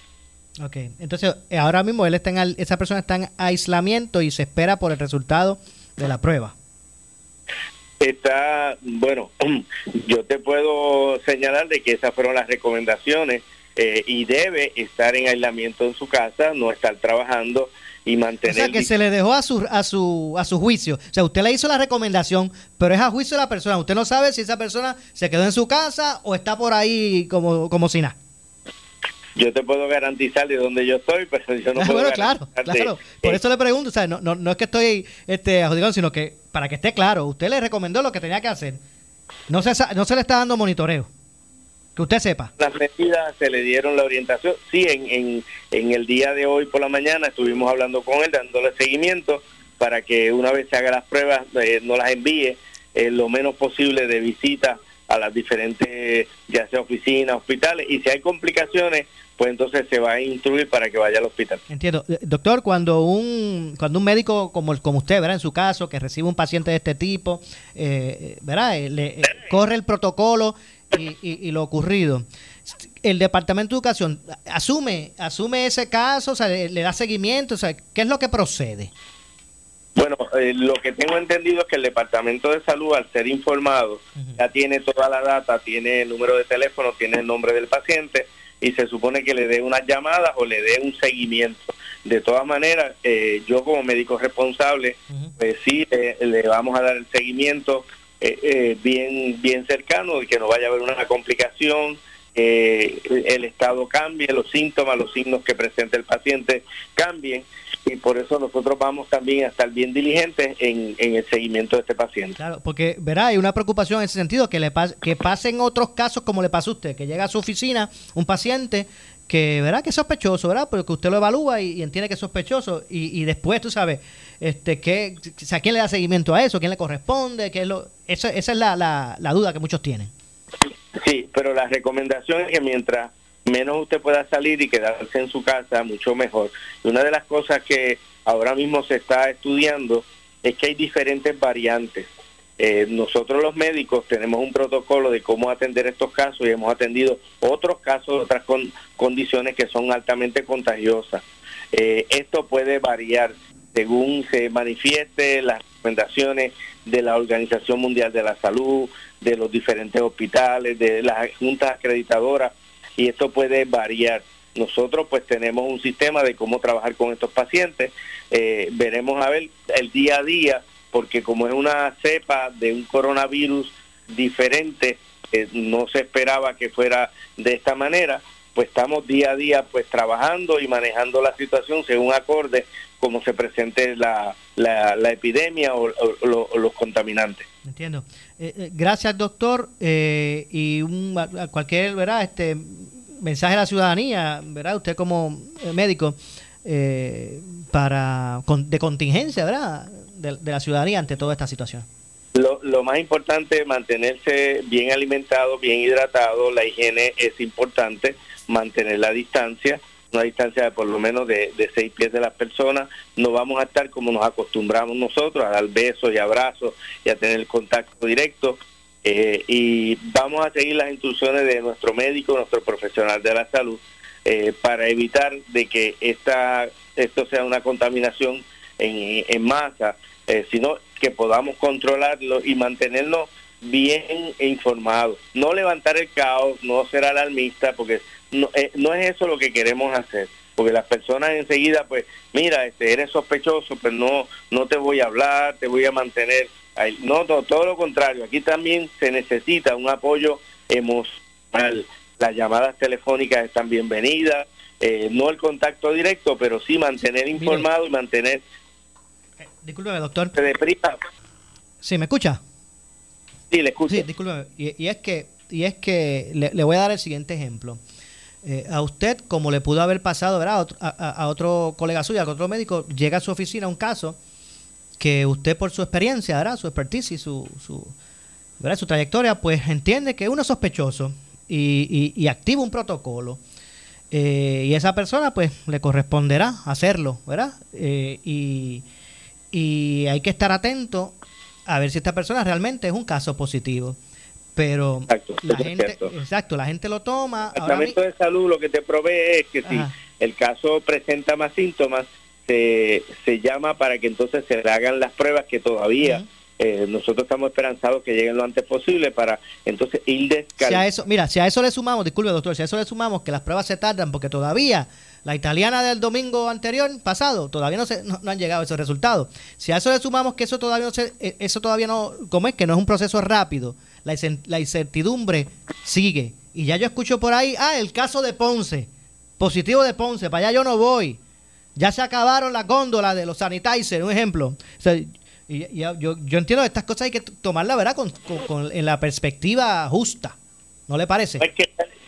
Ok, entonces ahora mismo él está en, esa persona está en aislamiento y se espera por el resultado de la prueba. Está, bueno, yo te puedo señalar de que esas fueron las recomendaciones y debe estar en aislamiento en su casa, no estar trabajando y mantener... O sea, que se le dejó a su juicio. O sea, usted le hizo la recomendación, pero es a juicio de la persona. Usted no sabe si esa persona se quedó en su casa o está por ahí como si nada. Yo te puedo garantizar de dónde yo estoy, pero yo no puedo garantizar. Claro. Por eso le pregunto, o sea, no es que estoy adjudicando, sino que para que esté claro, usted le recomendó lo que tenía que hacer. No se le está dando monitoreo. Que usted sepa. Las medidas se le dieron la orientación. Sí, en el día de hoy por la mañana estuvimos hablando con él, dándole seguimiento para que una vez se haga las pruebas, no las envíe lo menos posible de visita a las diferentes, ya sea oficinas, hospitales, y si hay complicaciones, pues entonces se va a instruir para que vaya al hospital. Entiendo. Doctor, cuando un médico como usted, ¿verdad?, en su caso, que recibe un paciente de este tipo, ¿verdad?, corre el protocolo y lo ocurrido. El Departamento de Educación asume ese caso, o sea, le da seguimiento, o sea, ¿qué es lo que procede? Bueno, lo que tengo entendido es que el Departamento de Salud, al ser informado, uh-huh, ya tiene toda la data, tiene el número de teléfono, tiene el nombre del paciente y se supone que le dé unas llamadas o le dé un seguimiento. De todas maneras, yo como médico responsable, uh-huh, pues sí, le vamos a dar el seguimiento bien cercano, de que no vaya a haber una complicación, el estado cambie, los síntomas, los signos que presenta el paciente cambien. Y por eso nosotros vamos también a estar bien diligentes en el seguimiento de este paciente. Claro, porque verá, hay una preocupación en ese sentido, que pasen otros casos como le pasó a usted, que llega a su oficina un paciente que verá que es sospechoso, ¿verdad? Pero que usted lo evalúa y entiende que es sospechoso y después, tú sabes, ¿a quién le da seguimiento a eso? ¿Quién le corresponde? ¿Qué es lo? Esa es la duda que muchos tienen. Sí, pero la recomendación es que mientras menos usted pueda salir y quedarse en su casa, mucho mejor. Y una de las cosas que ahora mismo se está estudiando es que hay diferentes variantes. Nosotros los médicos tenemos un protocolo de cómo atender estos casos y hemos atendido otros casos, otras condiciones que son altamente contagiosas. Esto puede variar según se manifieste las recomendaciones de la Organización Mundial de la Salud, de los diferentes hospitales, de las juntas acreditadoras, y esto puede variar. Nosotros pues tenemos un sistema de cómo trabajar con estos pacientes. Veremos a ver el día a día, porque como es una cepa de un coronavirus diferente, no se esperaba que fuera de esta manera, pues estamos día a día pues trabajando y manejando la situación según acorde como se presente la epidemia o los contaminantes. Entiendo. Gracias, doctor. Y cualquier, ¿verdad?, mensaje a la ciudadanía, ¿verdad?, usted como médico, de contingencia, ¿verdad?, de la ciudadanía ante toda esta situación. Lo más importante es mantenerse bien alimentado, bien hidratado. La higiene es importante, mantener la distancia, una distancia de por lo menos de 6 pies de las personas. No vamos a estar como nos acostumbramos nosotros, a dar besos y abrazos y a tener contacto directo. Y vamos a seguir las instrucciones de nuestro médico, nuestro profesional de la salud, para evitar de que esto sea una contaminación en masa, sino que podamos controlarlo y mantenernos bien informados. No levantar el caos, no ser alarmista, porque no es eso lo que queremos hacer, porque las personas enseguida, pues, mira, eres sospechoso, pero no te voy a hablar, te voy a mantener No, todo lo contrario. Aquí también se necesita un apoyo emocional. Las llamadas telefónicas están bienvenidas. No el contacto directo, pero sí mantener informado. Mire, y mantener... discúlpeme, doctor. Se deprisa. ¿Sí, me escucha? Sí, le escucho. Sí, discúlpeme. Y es que le voy a dar el siguiente ejemplo. A usted, como le pudo haber pasado, ¿verdad?, a otro colega suyo, a otro médico, llega a su oficina un caso que usted, por su experiencia, ¿verdad?, su expertise y su trayectoria, pues entiende que uno es sospechoso y activa un protocolo. Y esa persona, pues, le corresponderá hacerlo, ¿verdad? Y hay que estar atento a ver si esta persona realmente es un caso positivo. Pero exacto, la gente lo toma. El Departamento de Salud lo que te provee es que, ajá, si el caso presenta más síntomas, se llama para que entonces se le hagan las pruebas que todavía... uh-huh. Nosotros estamos esperanzados que lleguen lo antes posible para entonces ir descartando. Si a eso le sumamos, que las pruebas se tardan porque todavía la italiana del domingo anterior pasado todavía no han llegado esos resultados. Si a eso le sumamos que eso todavía no, como es que no es un proceso rápido, la incertidumbre sigue. Y ya yo escucho por ahí, el caso de Ponce, positivo de Ponce, para allá yo no voy. Ya se acabaron las góndolas de los sanitizers, un ejemplo. O sea, yo entiendo que estas cosas hay que tomarlas, ¿verdad?, en la perspectiva justa. ¿No le parece?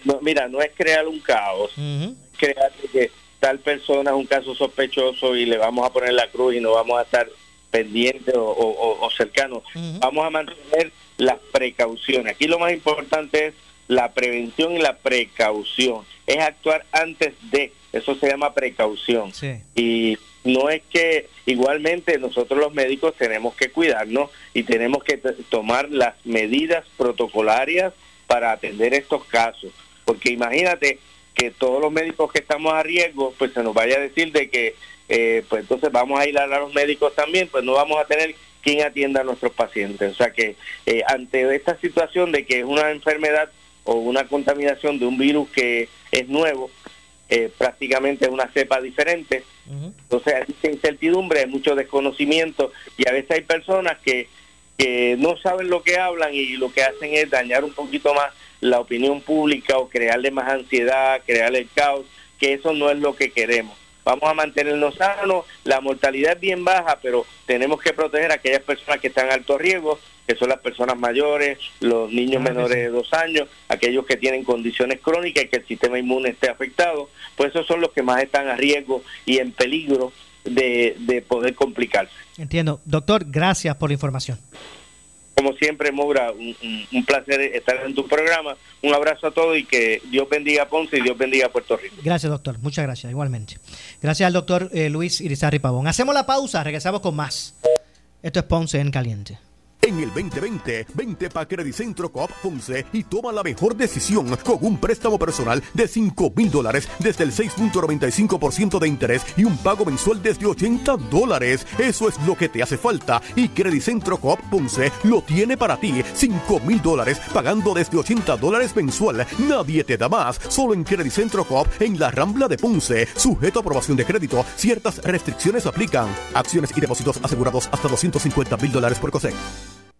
No es crear un caos. Uh-huh. Es crear que tal persona es un caso sospechoso y le vamos a poner la cruz y no vamos a estar pendientes o cercanos. Uh-huh. Vamos a mantener las precauciones. Aquí lo más importante es la prevención y la precaución. Es actuar antes de. Eso se llama precaución. Sí. Y no es que igualmente nosotros los médicos tenemos que cuidarnos y tenemos que tomar las medidas protocolarias para atender estos casos. Porque imagínate que todos los médicos que estamos a riesgo, pues se nos vaya a decir de que pues entonces vamos a aislar a los médicos también, pues no vamos a tener quien atienda a nuestros pacientes. O sea que ante esta situación de que es una enfermedad o una contaminación de un virus que es nuevo, prácticamente es una cepa diferente. Uh-huh. Entonces hay incertidumbre, hay mucho desconocimiento y a veces hay personas que no saben lo que hablan y lo que hacen es dañar un poquito más la opinión pública o crearle más ansiedad, crearle el caos, que eso no es lo que queremos. Vamos a mantenernos sanos, la mortalidad es bien baja, pero tenemos que proteger a aquellas personas que están en alto riesgo, que son las personas mayores, los niños menores de 2 años, aquellos que tienen condiciones crónicas y que el sistema inmune esté afectado, pues esos son los que más están a riesgo y en peligro de poder complicarse. Entiendo. Doctor, gracias por la información. Como siempre, Moura, un placer estar en tu programa. Un abrazo a todos y que Dios bendiga a Ponce y Dios bendiga a Puerto Rico. Gracias, doctor. Muchas gracias, igualmente. Gracias al doctor Luis Irizarri Pavón. Hacemos la pausa, regresamos con más. Esto es Ponce en Caliente. En el 2020, vente para Credicentro Coop Ponce y toma la mejor decisión con un préstamo personal de $5,000 desde el 6.95% de interés y un pago mensual desde $80. Eso es lo que te hace falta y Credicentro Coop Ponce lo tiene para ti. $5,000 pagando desde $80 mensual. Nadie te da más. Solo en Credicentro Coop en la Rambla de Ponce. Sujeto a aprobación de crédito. Ciertas restricciones aplican. Acciones y depósitos asegurados hasta $250,000 por COSEC.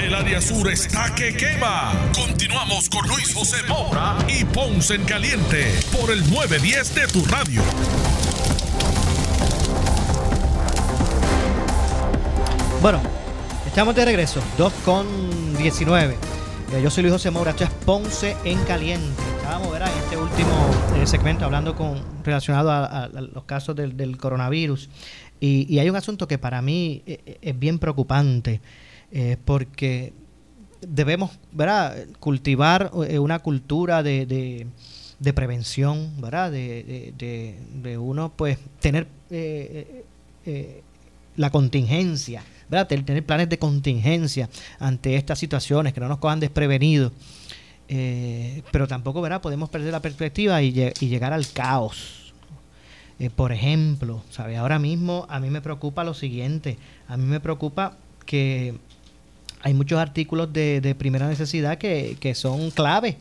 El área sur está que quema. Continuamos con Luis José Moura y Ponce en Caliente por el 910 de tu radio. Bueno, estamos de regreso, 2:19. Yo soy Luis José Moura, esto es Ponce en Caliente. Estábamos, ¿verdad?, en este último segmento hablando relacionado a los casos del coronavirus. Y hay un asunto que para mí es bien preocupante, porque debemos, ¿verdad?, cultivar una cultura de prevención, ¿verdad?, de uno pues tener la contingencia ¿verdad? Tener planes de contingencia ante estas situaciones, que no nos cojan desprevenidos. Pero tampoco, ¿verdad?, podemos perder la perspectiva y llegar al caos. Por ejemplo, ¿sabe? Ahora mismo a mí me preocupa lo siguiente. A mí me preocupa que hay muchos artículos de primera necesidad que son clave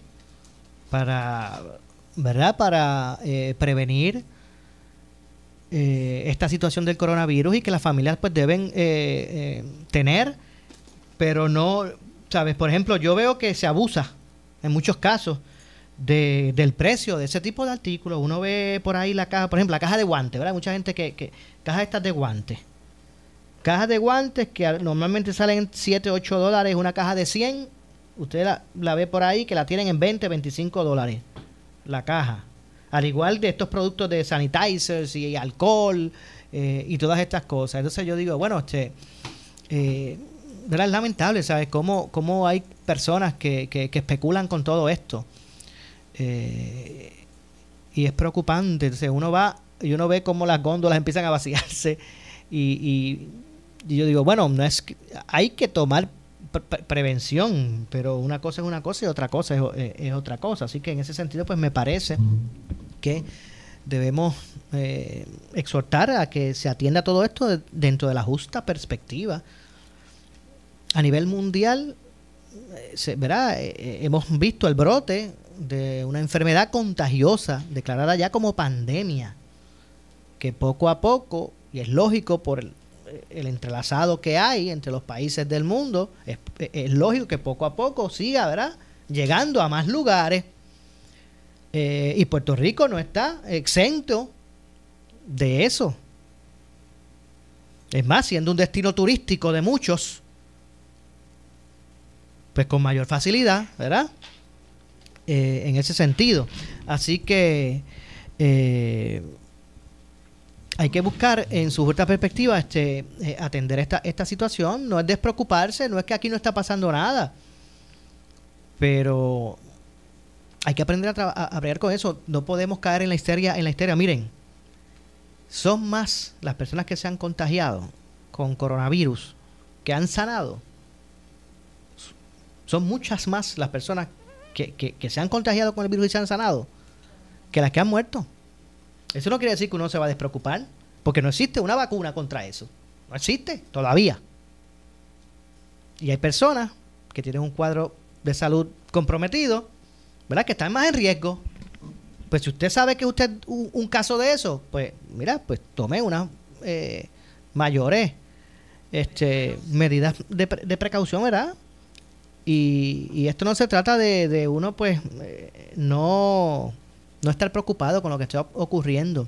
para, ¿verdad?, para prevenir esta situación del coronavirus, y que las familias pues deben tener, pero no, ¿sabes? Por ejemplo, yo veo que se abusa en muchos casos del precio de ese tipo de artículos. Uno ve por ahí la caja, por ejemplo, la caja de guantes, ¿verdad? Mucha gente que cajas estas de guantes. Cajas de guantes que normalmente salen $7, $8, una caja de 100. Usted la ve por ahí que la tienen en $20, $25 la caja. Al igual de estos productos de sanitizers y alcohol y todas estas cosas. Entonces yo digo, bueno, ¿verdad? Es lamentable, ¿sabes? Cómo hay personas que especulan con todo esto. Y es preocupante. Entonces uno va y uno ve cómo las góndolas empiezan a vaciarse. Y yo digo, bueno, no es que, hay que tomar prevención, pero una cosa es una cosa y otra cosa es otra cosa. Así que en ese sentido, pues me parece que debemos exhortar a que se atienda todo esto dentro de la justa perspectiva. A nivel mundial, ¿verdad? Hemos visto el brote de una enfermedad contagiosa declarada ya como pandemia, que poco a poco, y es lógico por el entrelazado que hay entre los países del mundo, es lógico que poco a poco siga, ¿verdad?, llegando a más lugares, y Puerto Rico no está exento de eso. Es más, siendo un destino turístico de muchos, pues con mayor facilidad, ¿verdad?, en ese sentido. Así que hay que buscar en su justa perspectiva atender esta situación. No es despreocuparse, no es que aquí no está pasando nada, pero hay que aprender a bregar con eso. No podemos caer en la histeria. Miren, son más las personas que se han contagiado con coronavirus que han sanado. Son muchas más las personas que se han contagiado con el virus y se han sanado que las que han muerto. Eso no quiere decir que uno se va a despreocupar, porque no existe una vacuna contra eso. No existe todavía. Y hay personas que tienen un cuadro de salud comprometido, ¿verdad?, que están más en riesgo. Pues si usted sabe que usted es un caso de eso, pues mira, pues tome unas mayores medidas de precaución, ¿verdad? Y esto no se trata de uno, pues, no estar preocupado con lo que está ocurriendo,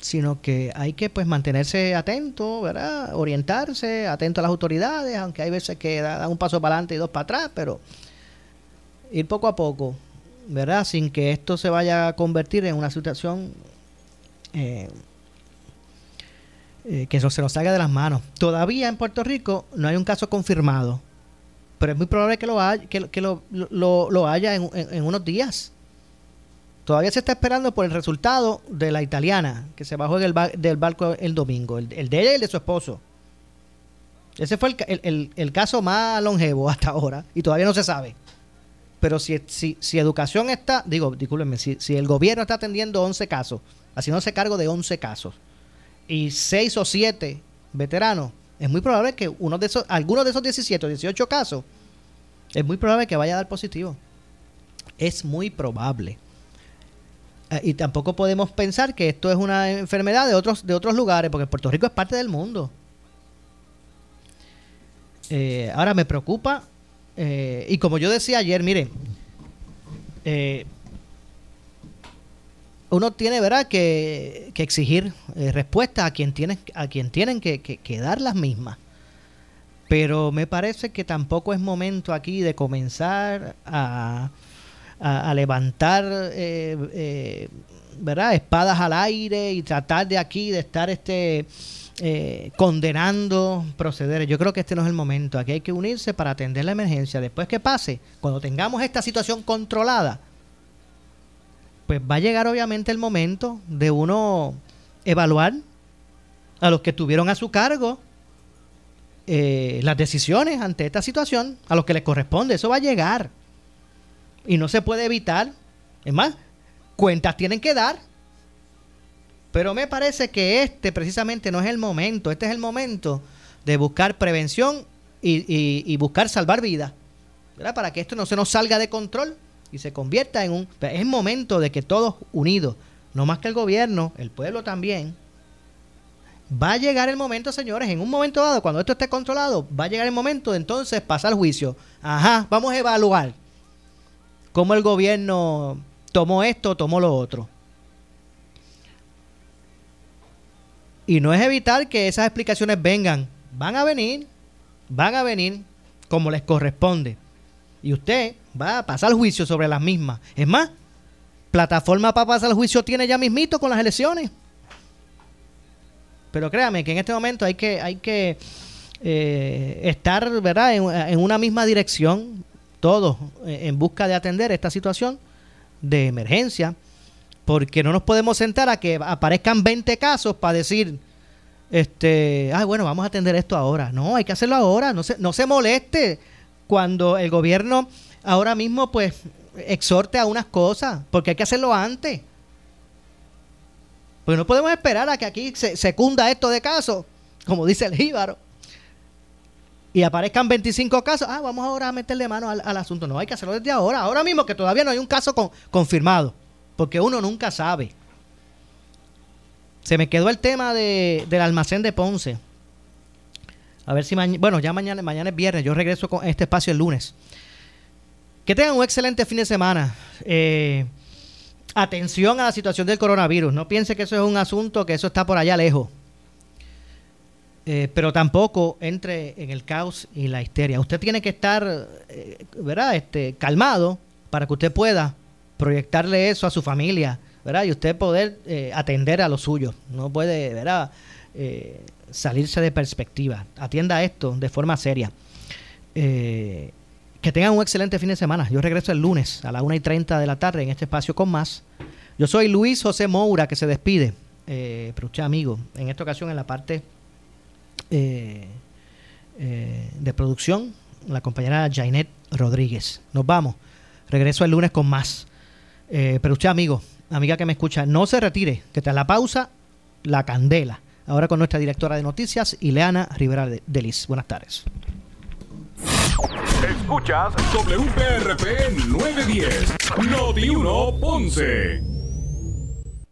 sino que hay que, pues, mantenerse atento, ¿verdad?, orientarse, atento a las autoridades, aunque hay veces que dan un paso para adelante y dos para atrás, pero ir poco a poco, ¿verdad?, sin que esto se vaya a convertir en una situación que eso se nos salga de las manos. Todavía en Puerto Rico no hay un caso confirmado, pero es muy probable que lo haya en unos días. Todavía se está esperando por el resultado de la italiana que se bajó del barco el domingo, el de ella y el de su esposo. Ese fue el caso más longevo hasta ahora y todavía no se sabe. Pero si educación está, discúlpenme, si el gobierno está atendiendo 11 casos, haciéndose cargo de 11 casos y 6 o 7 veteranos, es muy probable que algunos de esos 17 o 18 casos, es muy probable que vaya a dar positivo. Es muy probable. Y tampoco podemos pensar que esto es una enfermedad de otros lugares, porque Puerto Rico es parte del mundo. Ahora me preocupa, y como yo decía ayer, miren, uno tiene, ¿verdad?, que exigir respuestas a quien tienen que dar las mismas. Pero me parece que tampoco es momento aquí de comenzar a levantar ¿verdad?, espadas al aire y tratar de aquí de estar condenando procederes. Yo creo que este no es el momento. Aquí hay que unirse para atender la emergencia. Después que pase, cuando tengamos esta situación controlada, pues va a llegar obviamente el momento de uno evaluar a los que tuvieron a su cargo las decisiones ante esta situación, a los que les corresponde. Eso va a llegar y no se puede evitar. Es más, cuentas tienen que dar. Pero me parece que precisamente no es el momento. Este es el momento de buscar prevención y buscar salvar vidas, ¿verdad? Para que esto no se nos salga de control y se convierta en un... Es el momento de que todos unidos, no más que el gobierno, el pueblo también, va a llegar el momento, señores, en un momento dado, cuando esto esté controlado, va a llegar el momento de entonces pasar juicio. Ajá, vamos a evaluar cómo el gobierno tomó esto, tomó lo otro. Y no es evitar que esas explicaciones vengan. Van a venir como les corresponde. Y usted va a pasar juicio sobre las mismas. Es más, plataforma para pasar juicio tiene ya mismito con las elecciones. Pero créame que en este momento hay que estar, ¿verdad?, en una misma dirección, todos en busca de atender esta situación de emergencia. Porque no nos podemos sentar a que aparezcan 20 casos para decir, vamos a atender esto ahora. No, hay que hacerlo ahora. No se moleste cuando el gobierno ahora mismo, pues, exhorte a unas cosas, porque hay que hacerlo antes. Pues no podemos esperar a que aquí se cunda esto de casos, como dice el jíbaro, y aparezcan 25 casos. Vamos ahora a meterle mano al asunto. No, hay que hacerlo desde ahora. Ahora mismo, que todavía no hay un caso confirmado. Porque uno nunca sabe. Se me quedó el tema del almacén de Ponce. A ver si mañana es viernes. Yo regreso con este espacio el lunes. Que tengan un excelente fin de semana. Atención a la situación del coronavirus. No piense que eso es un asunto, que eso está por allá lejos. Pero tampoco entre en el caos y la histeria. Usted tiene que estar calmado para que usted pueda proyectarle eso a su familia, ¿verdad? Y usted poder atender a lo suyo. No puede, ¿verdad?, salirse de perspectiva. Atienda esto de forma seria. Que tengan un excelente fin de semana. Yo regreso el lunes a las 1:30 de la tarde en este espacio con más. Yo soy Luis José Moura, que se despide, Prucha amigo, en esta ocasión en la parte de producción, la compañera Jainet Rodríguez. Nos vamos. Regreso el lunes con más. Pero usted, amigo, amiga que me escucha, no se retire, que tras la pausa, la candela. Ahora con nuestra directora de noticias, Ileana Rivera de Liz. Buenas tardes. Escuchas WPRP 910, Noti Uno Ponce.